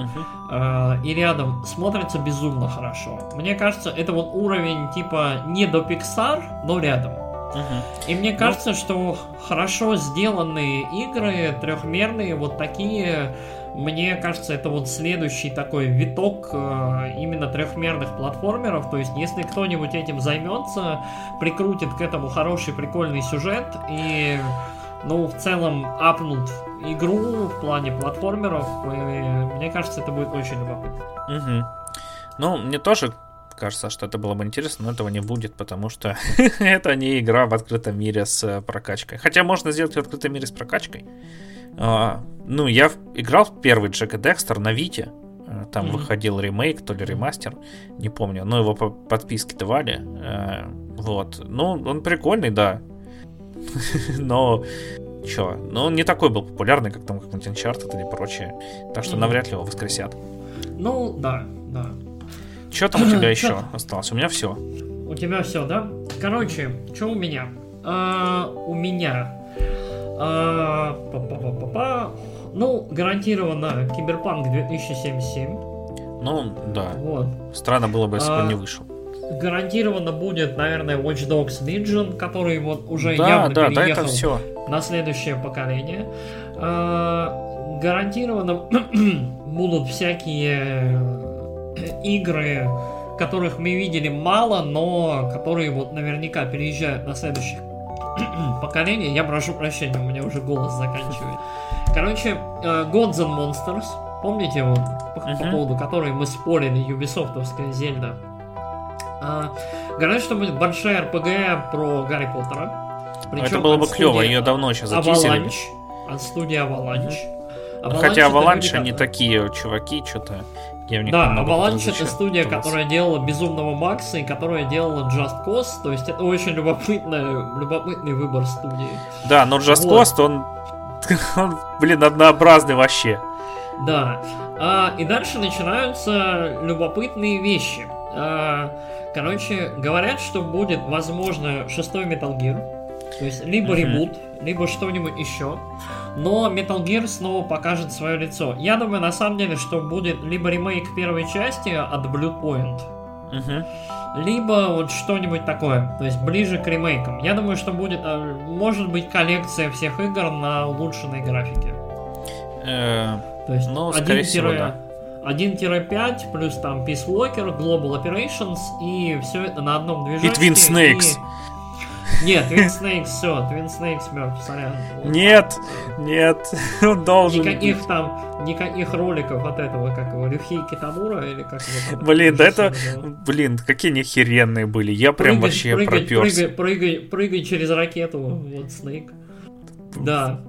uh-huh. э, и рядом смотрятся безумно хорошо. Мне кажется, это вот уровень типа не до Pixar, но рядом. Uh-huh. И мне кажется, ну... что хорошо сделанные игры, трехмерные, вот такие... Мне кажется, это вот следующий такой виток э, именно трехмерных платформеров. То есть, если кто-нибудь этим займется, прикрутит к этому хороший, прикольный сюжет и, ну, в целом апнут игру в плане платформеров, и, мне кажется, это будет очень любопытно. Угу. Ну, мне тоже кажется, что это было бы интересно, но этого не будет, потому что это не игра в открытом мире с прокачкой. Хотя можно сделать в открытом мире с прокачкой. Uh, ну, я в, играл в первый Джек и Декстер на Вите. uh, Там mm-hmm. выходил ремейк, то ли ремастер, не помню, но его по подписке давали. uh, Вот, ну, он прикольный, да. Но, чё, ну, он не такой был популярный, как там какой-нибудь Uncharted или прочее. Так что mm-hmm. навряд ли его воскресят. Ну, да, да. Чё там у тебя еще осталось? У меня все. У тебя все, да? Короче, чё у меня? У меня... А, па-па-па-па-па. Ну, гарантированно Киберпанк две тысячи семьдесят семь. Ну, да. Вот. Странно было бы, если бы а, он не вышел. Гарантированно будет, наверное, Watch Dogs Legion, который вот уже да, явно да, переехал да, это все. На следующее поколение. А, гарантированно будут всякие игры, которых мы видели мало, но которые вот наверняка переезжают на следующих поколение, я прошу прощения, у меня уже голос заканчивает. Короче, Gods and Monsters, помните, вот, по, uh-huh. по поводу которой мы спорили, юбисофтовская Зельда. А, говорят, что будет большая эр пи гэ про Гарри Поттера. Причем это было бы клево, ее давно сейчас затисили. От студии Avalanche. Avalanche. Хотя Avalanche они такие чуваки, что-то... Да, Avalanche это студия, которая делала Безумного Макса и которая делала Just Cause, то есть это очень любопытный, любопытный выбор студии. Да, но Just Cause, вот. он, он, блин, однообразный вообще. Да, а, и дальше начинаются любопытные вещи. а, Короче, говорят, что будет, возможно, шестой Metal Gear. То есть либо uh-huh. ребут, либо что-нибудь еще. Но Metal Gear снова покажет свое лицо. Я думаю, на самом деле, что будет либо ремейк первой части от Blue Point, uh-huh. либо вот что-нибудь такое. То есть ближе к ремейкам. Я думаю, что будет, может быть, коллекция всех игр на улучшенной графике. То есть ну, скорее всего, да. один пять плюс там Peace Walker, Global Operations и все это на одном движке. И Twin Snakes. И... Нет, Twin Snakes все, Twin Snakes мертв, сорян. Нет, нет, он должен. Никаких быть. Там, никаких роликов от этого, как его, Рюхи Китамура или как его. Там, блин, да это, было. Блин, какие они херенные были, я прям прыгать, вообще прыгать, пропёрся. Прыгай, прыгай, прыгай через ракету, вот Snake. Да.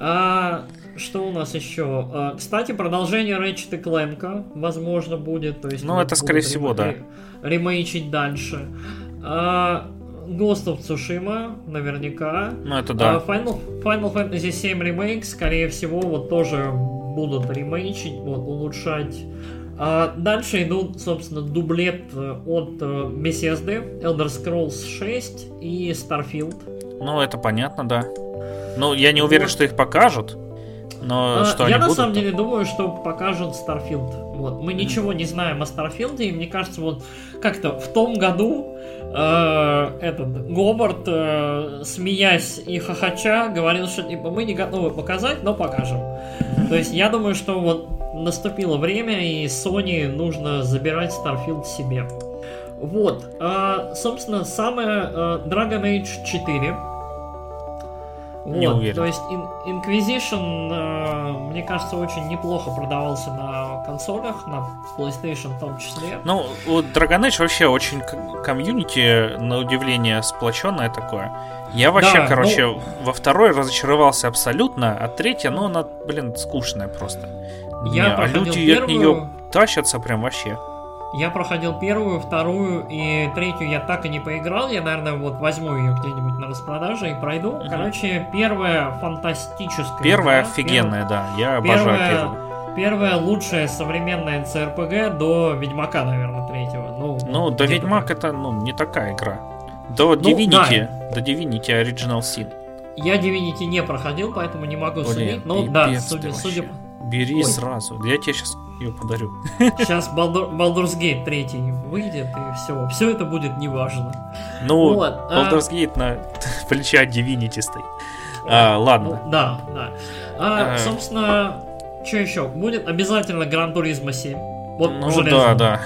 А... Что у нас еще? Кстати, продолжение Ratchet и Clank, возможно, будет. То есть ну, это, скорее всего, да. Ремейчить дальше. Ghost of Tsushima, наверняка. Ну, это да. Final, Final Fantasy семь ремейк, скорее всего, вот тоже будут ремейчить, вот, улучшать. Дальше идут, собственно, дублет от Bethesda, Elder Scrolls шесть и Starfield. Ну, это понятно, да. Ну, я не уверен, вот. Что их покажут. Но а, что я на будут, самом деле думаю, что покажут Starfield. Вот. Мы mm-hmm. ничего не знаем о Starfield, и мне кажется, вот как-то в том году э, этот Говард, э, смеясь и хохоча, говорил, что типа, мы не готовы показать, но покажем. То есть я думаю, что вот наступило время, и Sony нужно забирать Starfield себе. Вот. Э, собственно, самое э, Dragon Age четыре. Вот, не уверен. То есть Inquisition, э, мне кажется, очень неплохо продавался на консолях, на PlayStation в том числе. Ну, у Dragon Age вообще очень комьюнити, на удивление, сплоченное такое. Я вообще, да, короче, ну... во второй разочаровался абсолютно, а третья, ну, она, блин, скучная просто. Я не, а люди первую... от нее тащатся прям вообще. Я проходил первую, вторую и третью я так и не поиграл. Я, наверное, вот возьму ее где-нибудь на распродаже и пройду. Uh-huh. Короче, первая фантастическая. Первая игра, офигенная, пер... да. Я обожаю первую. Первая лучшая современная си ар пи джи до Ведьмака, наверное, третьего. Ну, ну до Ведьмак так. Это ну, не такая игра. До ну, Divinity. Да. До Divinity Original Sin. Я Divinity не проходил, поэтому не могу судить. Ну да, судя, судя по... Бери Ой. Сразу. Я тебе сейчас ее подарю. Сейчас Baldur, Baldur's Gate третий выйдет, и все. Все это будет неважно. Ну, вот, Baldur's Gate а... на плече Divinity стоит. А, ладно. Ну, да, да. А, а... Собственно, что еще? Будет обязательно Gran Turismo семь. Вот, ну железный. Да, да.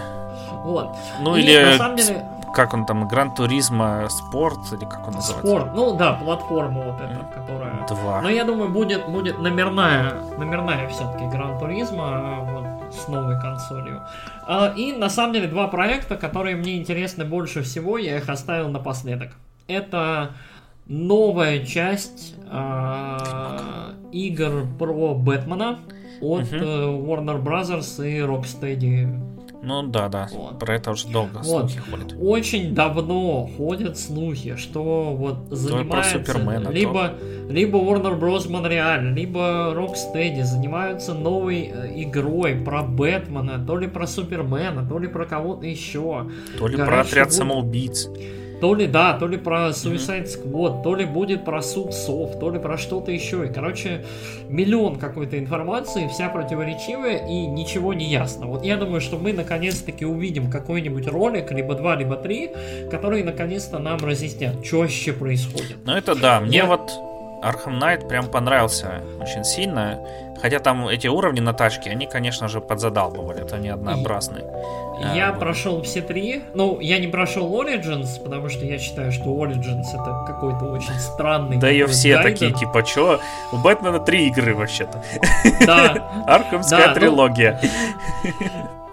Вот. Ну и, или... на самом деле... Как он там, Gran Turismo Sport, или как он называется? Спорт, ну да, платформа вот эта, которая... Два. Но я думаю, будет, будет номерная, номерная все-таки Gran Turismo вот, с новой консолью. И на самом деле два проекта, которые мне интересны больше всего, я их оставил напоследок. Это новая часть э, игр про Бэтмена от угу. Warner Bros. И Rocksteady. Ну да, да, вот. Про это уже долго вот. Слухи ходят. Очень давно ходят слухи, что вот занимаются либо, либо Warner Bros. Montreal, либо Rocksteady занимаются новой игрой про Бэтмена, то ли про Супермена, то ли про кого-то еще. То ли Короче, про отряд вот... самоубийц. То ли, да, то ли про Suicide Squad, то ли будет про Субсофт, то ли про что-то еще. И, короче, миллион какой-то информации, вся противоречивая и ничего не ясно. Вот я думаю, что мы наконец-таки увидим какой-нибудь ролик, либо два, либо три, которые наконец-то нам разъяснят, что вообще происходит. Ну это да, мне я... вот Arkham Knight прям понравился очень сильно. Хотя там эти уровни на тачке, они, конечно же, подзадалбывали, это не однообразные. Я а, прошел все три, ну, я не прошел Origins, потому что я считаю, что Origins это какой-то очень странный... Да ее все гайдер. Такие, типа, что? У Бэтмена три игры вообще-то. Да. Аркхамская да, трилогия.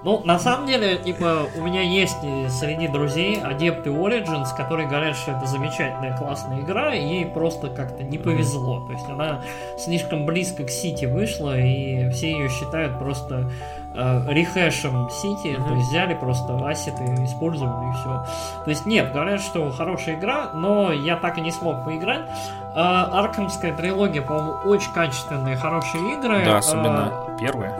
Ну, ну, на самом деле, типа, у меня есть среди друзей адепты Origins, которые говорят, что это замечательная, классная игра, и ей просто как-то не повезло. То есть она слишком близко к Сити вышла, и все ее считают просто... рехэшем Сити, mm-hmm. то есть взяли просто ассеты, использовали и все. То есть нет, говорят, что хорошая игра, но я так и не смог поиграть. Аркхамская трилогия, по-моему, очень качественные, хорошие игры. Да, особенно а... первая.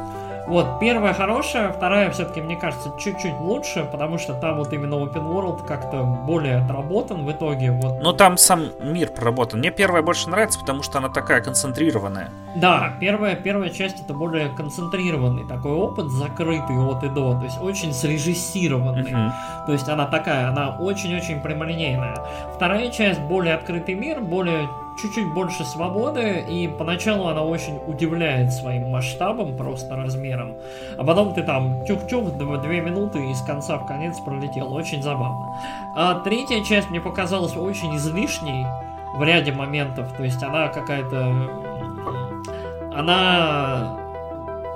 Вот, первая хорошая, вторая все-таки, мне кажется, чуть-чуть лучше, потому что там вот именно Open World как-то более отработан в итоге. Вот. Но там сам мир проработан. Мне первая больше нравится, потому что она такая концентрированная. Да, первая, первая часть это более концентрированный такой опыт, закрытый от и до, то есть очень срежиссированный. Uh-huh. То есть она такая, она очень-очень прямолинейная. Вторая часть более открытый мир, более... чуть-чуть больше свободы, и поначалу она очень удивляет своим масштабом, просто размером, а потом ты там тюх-тюх, две минуты и с конца в конец пролетел, очень забавно. А третья часть мне показалась очень излишней в ряде моментов, то есть она какая-то... Она...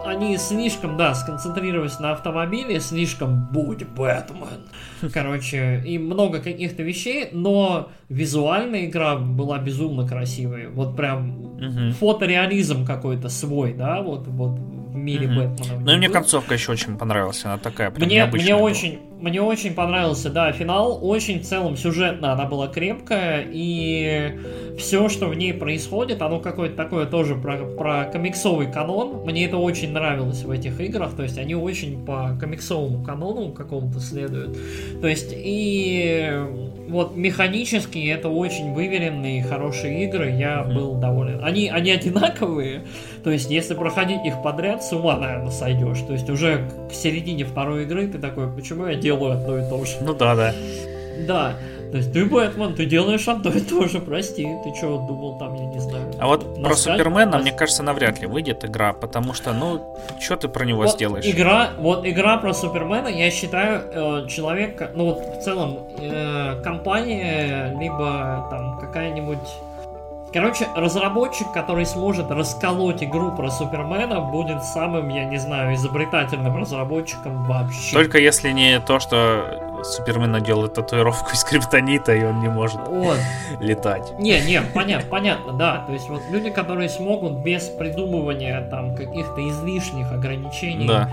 Они слишком, да, сконцентрировались на автомобиле, слишком «Будь Бэтмен». Короче, и много каких-то вещей, но визуальная игра была безумно красивой. Вот прям uh-huh. фотореализм какой-то свой, да, вот, вот в мире uh-huh. Бэтмена. Ну и мне концовка еще очень понравилась, она такая прям мне, необычная мне была. Очень, мне очень понравился, да, финал. Очень в целом сюжетно она была крепкая, и все, что в ней происходит, оно какое-то такое тоже про, про комиксовый канон. Мне это очень нравилось в этих играх, то есть они очень по комиксовому канону какому-то следуют. То есть и вот механически это очень выверенные хорошие игры, я mm-hmm. был доволен. Они, они одинаковые, то есть если проходить их подряд, с ума, наверное, сойдешь. То есть уже к середине второй игры ты такой, почему я делаю одно и то же? Ну да, да. Да. То есть ты, Бэтмен, ты делаешь одно и то же, прости, ты чего думал там, я не знаю. А вот про Супермена, мне кажется, навряд ли выйдет игра, потому что, ну, что ты про него вот сделаешь? Игра, вот игра про Супермена, я считаю, э, человек, ну вот в целом э, компания, либо там какая-нибудь... Короче, разработчик, который сможет расколоть игру про Супермена, будет самым, я не знаю, изобретательным разработчиком вообще. Только если не то, что... Супермен делает татуировку из криптонита, и он не может вот. летать. Не, не, понятно, понятно, да. То есть вот люди, которые смогут без придумывания там каких-то излишних ограничений да.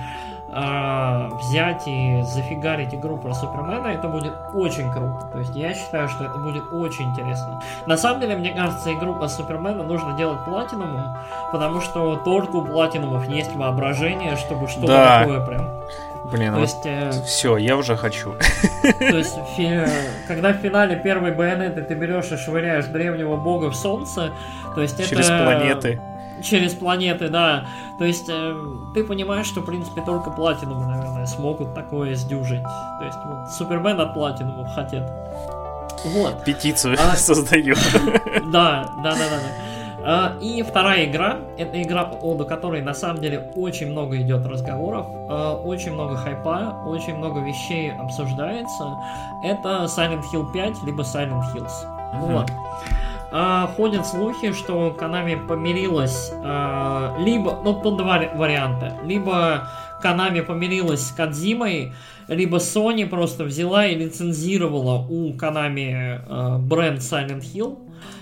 э, взять и зафигарить игру про Супермена, это будет очень круто. То есть я считаю, что это будет очень интересно. На самом деле, мне кажется, игру про Супермена нужно делать платинумом, потому что только у платинумов есть воображение, чтобы что-то да. такое прям... Блин, то вот есть, э... все, я уже хочу. То есть, фи... когда в финале первой Байонеты ты берешь и швыряешь древнего бога в солнце, то есть через это... планеты. Через планеты, да. То есть э... ты понимаешь, что в принципе только Платинум, наверное, смогут такое сдюжить. То есть вот Супермен от Платинума хотят. Вот. Петицию а... создаю. Да, да, да, да. да. И вторая игра, это игра, о которой на самом деле очень много идет разговоров, очень много хайпа, очень много вещей обсуждается. Это Silent Hill пять, либо Silent Hills. Uh-huh. Вот. Ходят слухи, что Konami помирилась либо, ну тут два варианта, либо Konami помирилась с Кодзимой, либо Sony просто взяла и лицензировала у Konami бренд Silent Hill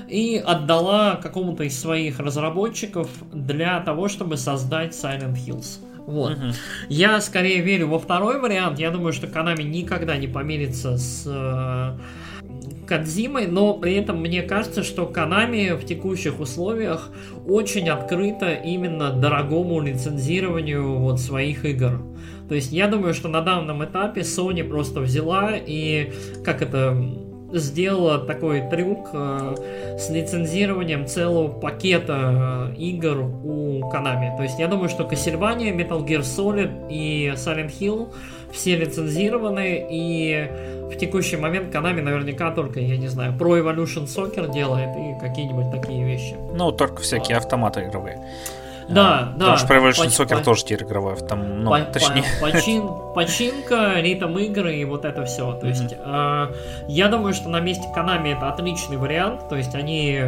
и отдала какому-то из своих разработчиков для того, чтобы создать Silent Hills. Вот. Uh-huh. Я скорее верю во второй вариант. Я думаю, что Konami никогда не помирится с э, Кодзимой, но при этом мне кажется, что Konami в текущих условиях очень открыта именно дорогому лицензированию вот своих игр. То есть я думаю, что на данном этапе Sony просто взяла и как это... сделала такой трюк э, с лицензированием целого пакета э, игр у Konami. То есть я думаю, что Castlevania, Metal Gear Solid и Silent Hill все лицензированы, и в текущий момент Konami наверняка только, я не знаю, Pro Evolution Soccer делает и какие-нибудь такие вещи. Ну, только всякие вот. автоматы игровые. Да, а, да. Потому что Pro Evolution Soccer по... тоже теперь игровая, там, ну, по, точнее. По, почин, починка, ритм игры и вот это все. То mm-hmm. есть, э, я думаю, что на месте Konami это отличный вариант. То есть, они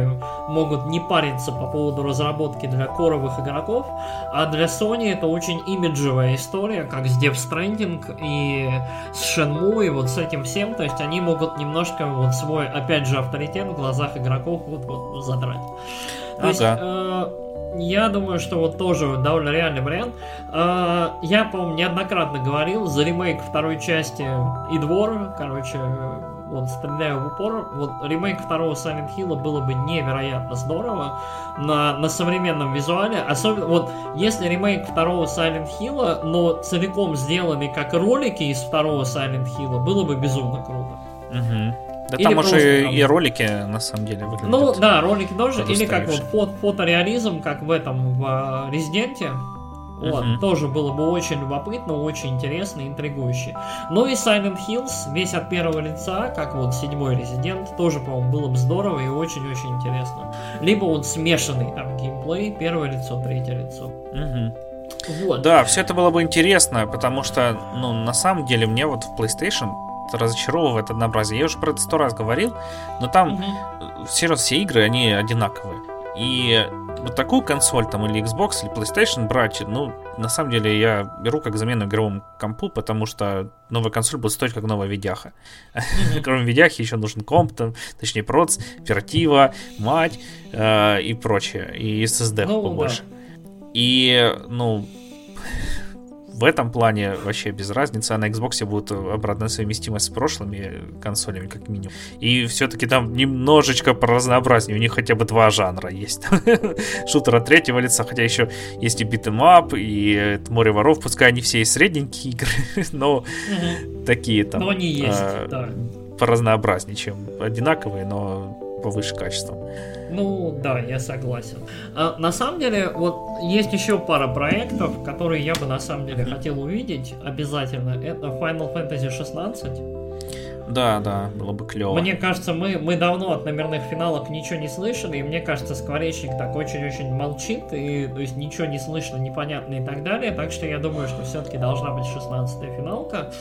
могут не париться по поводу разработки для коровых игроков, а для Sony это очень имиджевая история, как с Death Stranding и с Shenmue и вот с этим всем. То есть, они могут немножко вот свой, опять же, авторитет в глазах игроков вот-вот задрать. То ага. есть, э, Я думаю, что вот тоже довольно реальный вариант. Я, по-моему, неоднократно говорил за ремейк второй части и двора, короче, вот стреляю в упор. Вот ремейк второго Silent Hill'а было бы невероятно здорово на, на современном визуале. Особенно вот если ремейк второго Silent Hill'а, но целиком сделанный как ролики из второго Silent Hill'а, было бы безумно круто. Угу. Да. Или там уже и ролики, на самом деле, выглядят. Ну да, ролики тоже. Или как вот фото- фотореализм, как в этом в Резиденте. Uh-huh. Вот, тоже было бы очень любопытно, очень интересно и интригующе. Ну и Silent Hills, весь от первого лица, как вот седьмой Резидент, тоже, по-моему, было бы здорово и очень-очень интересно. Либо вот смешанный там геймплей, первое лицо, третье лицо. Uh-huh. Вот. Да, все это было бы интересно, потому что, ну, на самом деле, мне вот в PlayStation разочаровывает однообразие. Я уже про это сто раз говорил, но там mm-hmm. все, все игры, они одинаковые. И вот такую консоль там или Xbox, или PlayStation брать, ну, на самом деле я беру как замену игровому компу, потому что новая консоль будет стоить как новая видяха. Mm-hmm. Кроме видяхи еще нужен комп, там, точнее проц, фертива, мать э, и прочее. И эс эс ди ну, побольше. Да. И, ну... В этом плане вообще без разницы. А на Xbox будет обратная совместимость с прошлыми консолями, как минимум. И все-таки там немножечко по разнообразнее. У них хотя бы два жанра есть. Шутер от третьего лица. Хотя еще есть и битэмап, и море воров. Пускай они все и средненькие игры, но такие там. Но они есть, да. Поразнообразнее, чем одинаковые, но повыше качеством. Ну да, я согласен. А, на самом деле, вот есть еще пара проектов, которые я бы на самом деле хотел увидеть обязательно. Это Final Fantasy шестнадцать. Да, да, было бы клево. Мне кажется, мы, мы давно от номерных финалок ничего не слышали, и мне кажется, скворечник так очень-очень молчит, и то есть ничего не слышно, непонятно и так далее. Так что я думаю, что все-таки должна быть шестнадцатая финалка.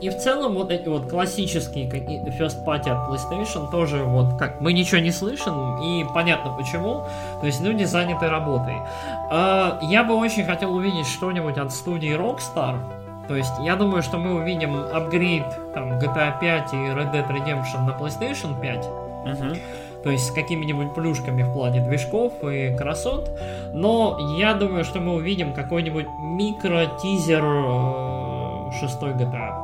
И в целом вот эти вот классические какие-то first party от PlayStation тоже вот как мы ничего не слышим, и понятно почему, то есть люди заняты работой. Я бы очень хотел увидеть что-нибудь от студии Rockstar, то есть я думаю, что мы увидим апгрейд там джи ти эй пять и Red Dead Redemption на PlayStation пять. Uh-huh. То есть с какими-нибудь плюшками в плане движков и красот, но я думаю, что мы увидим какой-нибудь микро-тизер шестой джи ти эй.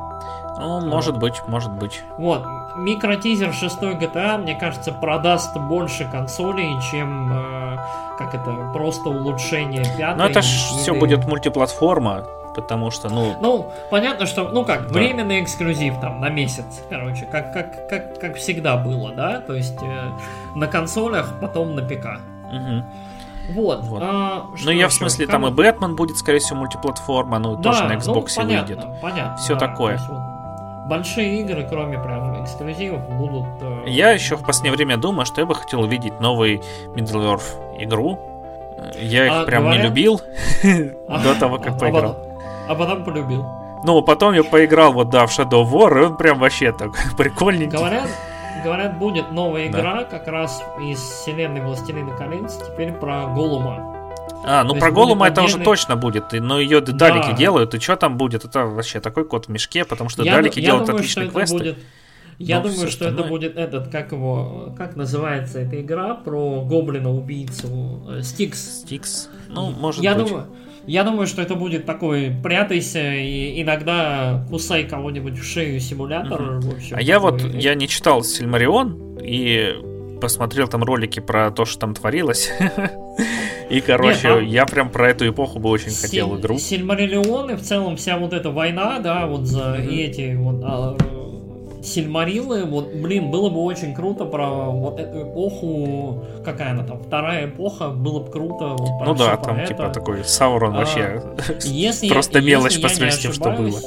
Ну, может вот. быть, может быть. Вот, микротизер шестой джи ти эй, мне кажется, продаст больше консолей, чем, э, как это, просто улучшение пятой. Ну, это же или... все будет мультиплатформа, потому что, ну... Ну, понятно, что, ну как, да. временный эксклюзив там на месяц, короче, как, как, как, как всегда было, да, то есть э, на консолях, потом на ПК. Угу. Вот. вот. А, ну, я в смысле, там и Бэтмен будет, скорее всего, мультиплатформа, ну, да, тоже на Xbox ну, понятно, выйдет. Понятно. Все да, такое. То есть, вот, большие игры, кроме прям эксклюзивов, будут. Э... Я еще в последнее время думаю, что я бы хотел увидеть новый Middle-earth игру. Я их а, прям говоря... не любил до того, как а, поиграл. А потом полюбил. Ну, потом я поиграл вот да в Shadow of War, и он прям вообще так прикольненький. Говорят. Говорят, будет новая игра, да. как раз из вселенной Властелина колец, теперь про Голума. А, ну то про Голума это отдельный... уже точно будет, но ее дедалики да. делают, и что там будет, это вообще такой кот в мешке, потому что дедалики делают думаю, отличные квесты. Будет... Я думаю, что остальное... это будет этот, как его, как называется эта игра, про гоблина-убийцу Стикс. Стикс, ну может Я быть. Думаю... Я думаю, что это будет такой прятайся и иногда кусай кого-нибудь в шею симулятор. Mm-hmm. В общем, а я вот, я не читал Сильмарион и посмотрел там ролики про то, что там творилось. И, короче, Нет, а... я прям про эту эпоху бы очень Си... хотел игру. Сильмариллион и в целом вся вот эта война, да, вот за mm-hmm. эти вот... А... Сильмариллы, вот, блин, было бы очень круто про вот эту эпоху, какая она там, вторая эпоха, было бы круто. Вот, ну да, там типа это. такой Саурон а, вообще, если, просто мелочь по сравнению с тем, что было.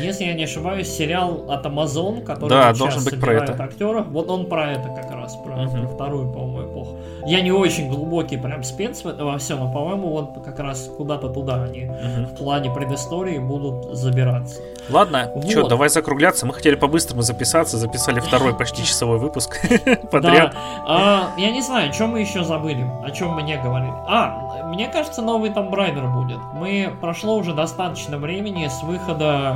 Если я не ошибаюсь, сериал от Amazon, который да, сейчас собирает актеров, вот он про это как раз, про, угу. про вторую, по-моему, эпоху. Я не очень глубокий прям спец во всем, но, по-моему, вот как раз куда-то туда они угу. в плане предыстории будут забираться. Ладно, вот. Что, давай закругляться. Мы хотели по-быстрому записаться, записали второй почти часовой выпуск подряд. Я не знаю, что мы еще забыли, о чем мы не говорили. А, мне кажется, новый Tomb Raider будет. Мы прошло уже достаточно времени с выхода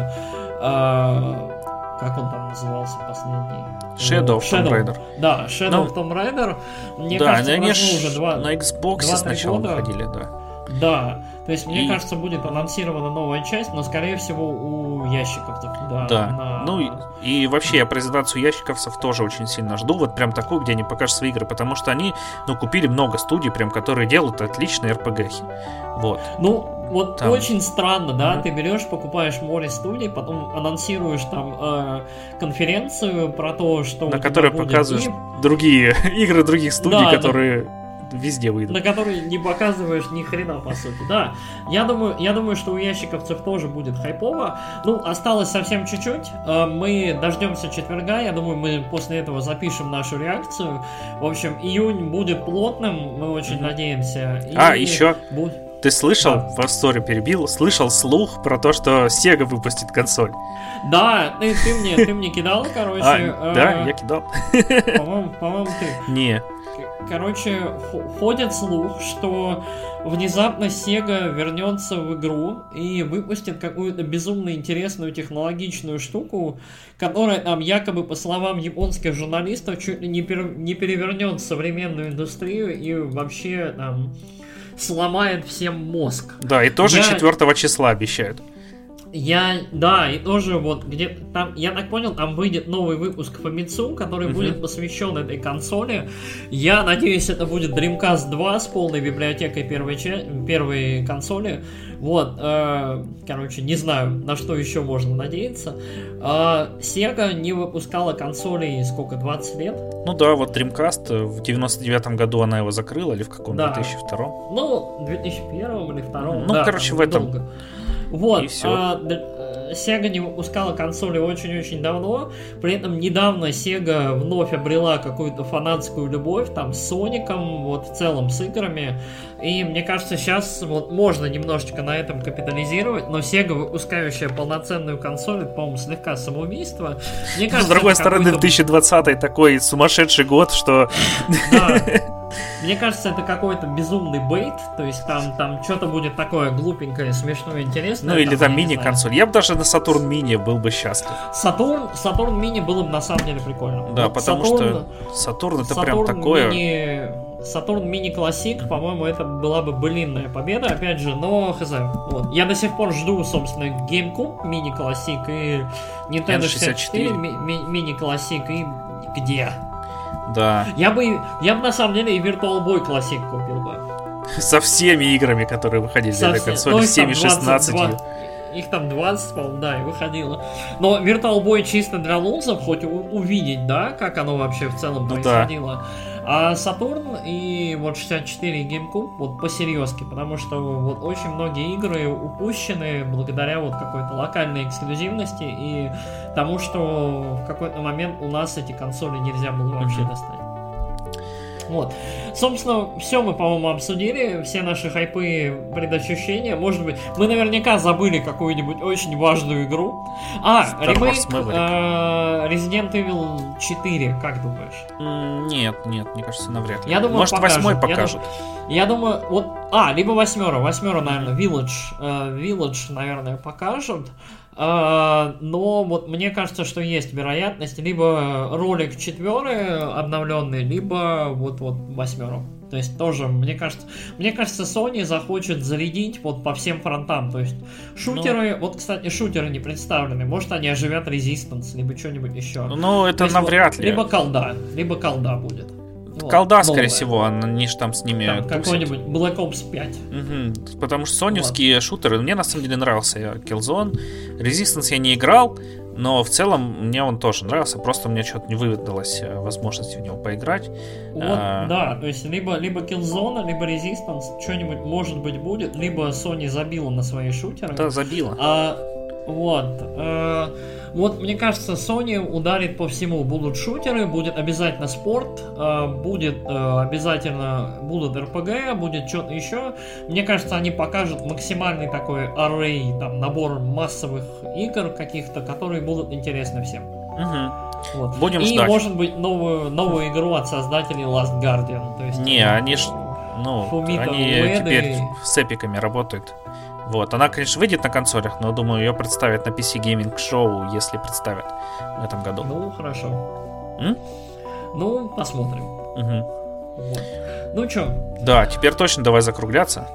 как он там назывался последний? Shadow of Tomb Raider. Да, Shadow of Tomb Raider. Мне да, кажется, они уже ш... два, на Xbox два, сначала выходили, да. Да, то есть, мне и... кажется, будет анонсирована новая часть, но, скорее всего, у ящиков. Да, да. На... ну и, и вообще я презентацию ящиковцев тоже очень сильно жду, вот прям такую, где они покажут свои игры, потому что они, ну, купили много студий, прям, которые делают отличные эр пи джи-хи, вот. Ну, вот там. Очень странно, да, mm-hmm. ты берешь, покупаешь море студий, потом анонсируешь там э, конференцию про то, что... На которой показываешь и... другие игры других студий, да, которые... Да. Везде выйдут. На которые не показываешь ни хрена, по сути. Да, я думаю, я думаю, что у ящиковцев тоже будет хайпово. Ну, осталось совсем чуть-чуть. Мы дождемся четверга. Я думаю, мы после этого запишем нашу реакцию. В общем, июнь будет плотным. Мы очень mm-hmm. надеемся. И а, еще... Будет... Ты слышал, да. во сторе перебил, слышал слух про то, что Sega выпустит консоль? Да, ты, ты, мне, ты мне кидал, короче. А, да, я кидал. По-моему, по-моему, ты. Не. Короче, ходит слух, что внезапно Sega вернется в игру и выпустит какую-то безумно интересную технологичную штуку, которая там якобы, по словам японских журналистов, чуть ли не, пер... не перевернет современную индустрию и вообще там сломает всем мозг. Да, и тоже Я... четвёртого числа обещают. Я, да, и тоже вот где там, я так понял, там выйдет новый выпуск Famitsu, который uh-huh. будет посвящен этой консоли. Я надеюсь, это будет Dreamcast два с полной библиотекой первой, первой консоли. Вот, э, короче, не знаю, на что еще можно надеяться. Э, Sega не выпускала консолей сколько, двадцать лет? Ну да, вот Dreamcast в девяносто девятом году она его закрыла, или в каком, да. две тысячи втором? Ну, в две тысячи первом или втором, ну, да, короче, в этом... Долго. Вот, а, Sega не выпускала консоли очень-очень давно, при этом недавно Sega вновь обрела какую-то фанатскую любовь, там, с Соником, вот, в целом, с играми, и мне кажется, сейчас вот можно немножечко на этом капитализировать, но Sega, выпускающая полноценную консоль, это, по-моему, слегка самоубийство. Мне кажется, с другой стороны, две тысячи двадцатый такой сумасшедший год, что... Мне кажется, это какой-то безумный бейт, то есть там, там что-то будет такое глупенькое, смешное, интересное. Ну или там, там мини-консоль. Я бы даже на Сатурн Мини был бы счастлив. Сатурн, Сатурн Мини было бы на самом деле прикольно. Да, вот потому Сатурн, что Сатурн это Сатурн прям такое... Мини... Сатурн Мини Классик, по-моему, это была бы блинная победа, опять же, но хз. Вот. Я до сих пор жду, собственно, GameCube Мини Классик и Nintendo шестьдесят четыре Мини Классик и где... Да. Я бы, я бы на самом деле и Virtual Boy Classic купил бы. Со всеми играми, которые выходили для консоли, всеми шестнадцатью. Их там двадцать, по-моему, да, и выходило. Но Virtual Boy чисто для лузов, хоть увидеть, да, как оно вообще в целом ну происходило. Да. А Сатурн и вот шестьдесят четыре GameCube вот по-серьезки, потому что вот очень многие игры упущены благодаря вот какой-то локальной эксклюзивности и тому, что в какой-то момент у нас эти консоли нельзя было вообще достать. Вот. Собственно, все мы, по-моему, обсудили, все наши хайпы, предощущения. Может быть, мы наверняка забыли какую-нибудь очень важную игру. А, ремейк э, Resident Evil четыре, как думаешь? Нет, нет, мне кажется, навряд ли. Я думаю, может, покажет. Восьмой покажет. Я думаю, я думаю, вот... А, либо восьмера, восьмера, наверное, Village, э, Village, наверное, покажут. Но вот мне кажется, что есть вероятность либо ролик четверый обновленный, либо вот-вот восьмеру. То есть тоже, мне кажется, мне кажется, Sony захочет зарядить вот по всем фронтам. То есть шутеры, ну, вот, кстати, шутеры не представлены. Может, они оживят Resistance, либо что-нибудь еще. Ну, это есть, навряд вот, ли. Либо колда, либо колда будет. Вот, колда, скорее новая. Всего, они же там с ними там какой-нибудь Black Ops пять. Угу. Потому что соневские вот. Шутеры. Мне на самом деле нравился Killzone. Resistance я не играл, но в целом мне он тоже нравился. Просто мне что-то не выдалось возможность в него поиграть. Вот, а... да, то есть либо, либо Killzone, либо Resistance. Что-нибудь может быть будет. Либо Sony забила на свои шутеры. Да, забила. А, вот. А... Вот, мне кажется, Sony ударит по всему. Будут шутеры, будет обязательно спорт, будет обязательно будут эр пи джи, будет что-то еще. Мне кажется, они покажут максимальный такой аррей, там, набор массовых игр каких-то, которые будут интересны всем. Угу. Вот. Будем и, ждать. Может быть, новую, новую игру от создателей Last Guardian. То есть, не, они, ну, они теперь с эпиками работают. Вот, она, конечно, выйдет на консолях, но, думаю, ее представят на пи си Gaming Show, если представят в этом году. Ну, хорошо. М? Ну, посмотрим. Угу. Вот. Ну что? Да, теперь точно давай закругляться.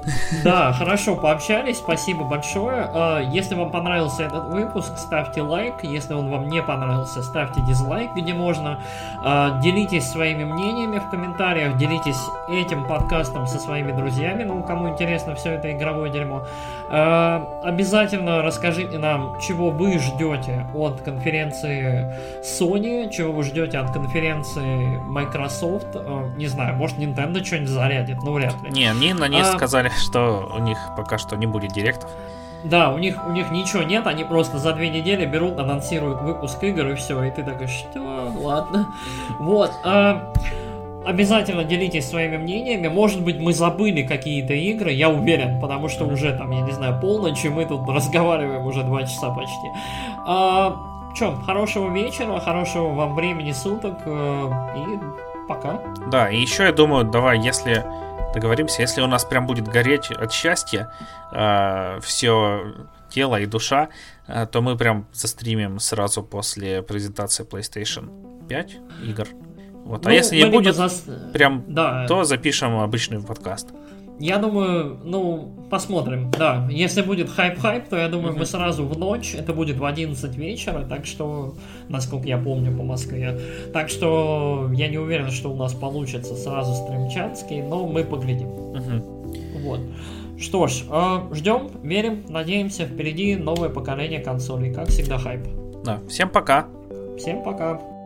Да, хорошо, пообщались, спасибо большое. Если вам понравился этот выпуск, ставьте лайк. Если он вам не понравился, ставьте дизлайк, где можно. Делитесь своими мнениями в комментариях, делитесь этим подкастом со своими друзьями, ну, кому интересно все это игровое дерьмо. Обязательно расскажите нам, чего вы ждете от конференции Sony, чего вы ждете от конференции Microsoft, не знаю. Может, Nintendo что-нибудь зарядит, но вряд ли. Не, мне на ней а... сказали, что у них пока что не будет директов. Да, у них, у них ничего нет, они просто за две недели берут, анонсируют выпуск игр и все, и ты такой, что? Ладно. Вот. А... Обязательно делитесь своими мнениями. Может быть, мы забыли какие-то игры, я уверен, потому что уже там, я не знаю, полночь, и мы тут разговариваем уже два часа почти. А... Че, хорошего вечера, хорошего вам времени суток и... Пока. Да, и еще я думаю, давай, если договоримся, если у нас прям будет гореть от счастья э, все тело и душа, э, то мы прям застримим сразу после презентации PlayStation пять игр. Вот. Ну, а если не будет за... прям, да. то запишем обычный подкаст. Я думаю, ну, посмотрим, да. Если будет хайп-хайп, то я думаю, mm-hmm. мы сразу в ночь, это будет в одиннадцать вечера, так что, насколько я помню по Москве, так что я не уверен, что у нас получится сразу стримчатский, но мы поглядим. Mm-hmm. Вот. Что ж, э, ждем, верим, надеемся, впереди новое поколение консолей, как всегда хайп. Да, всем пока. Всем пока.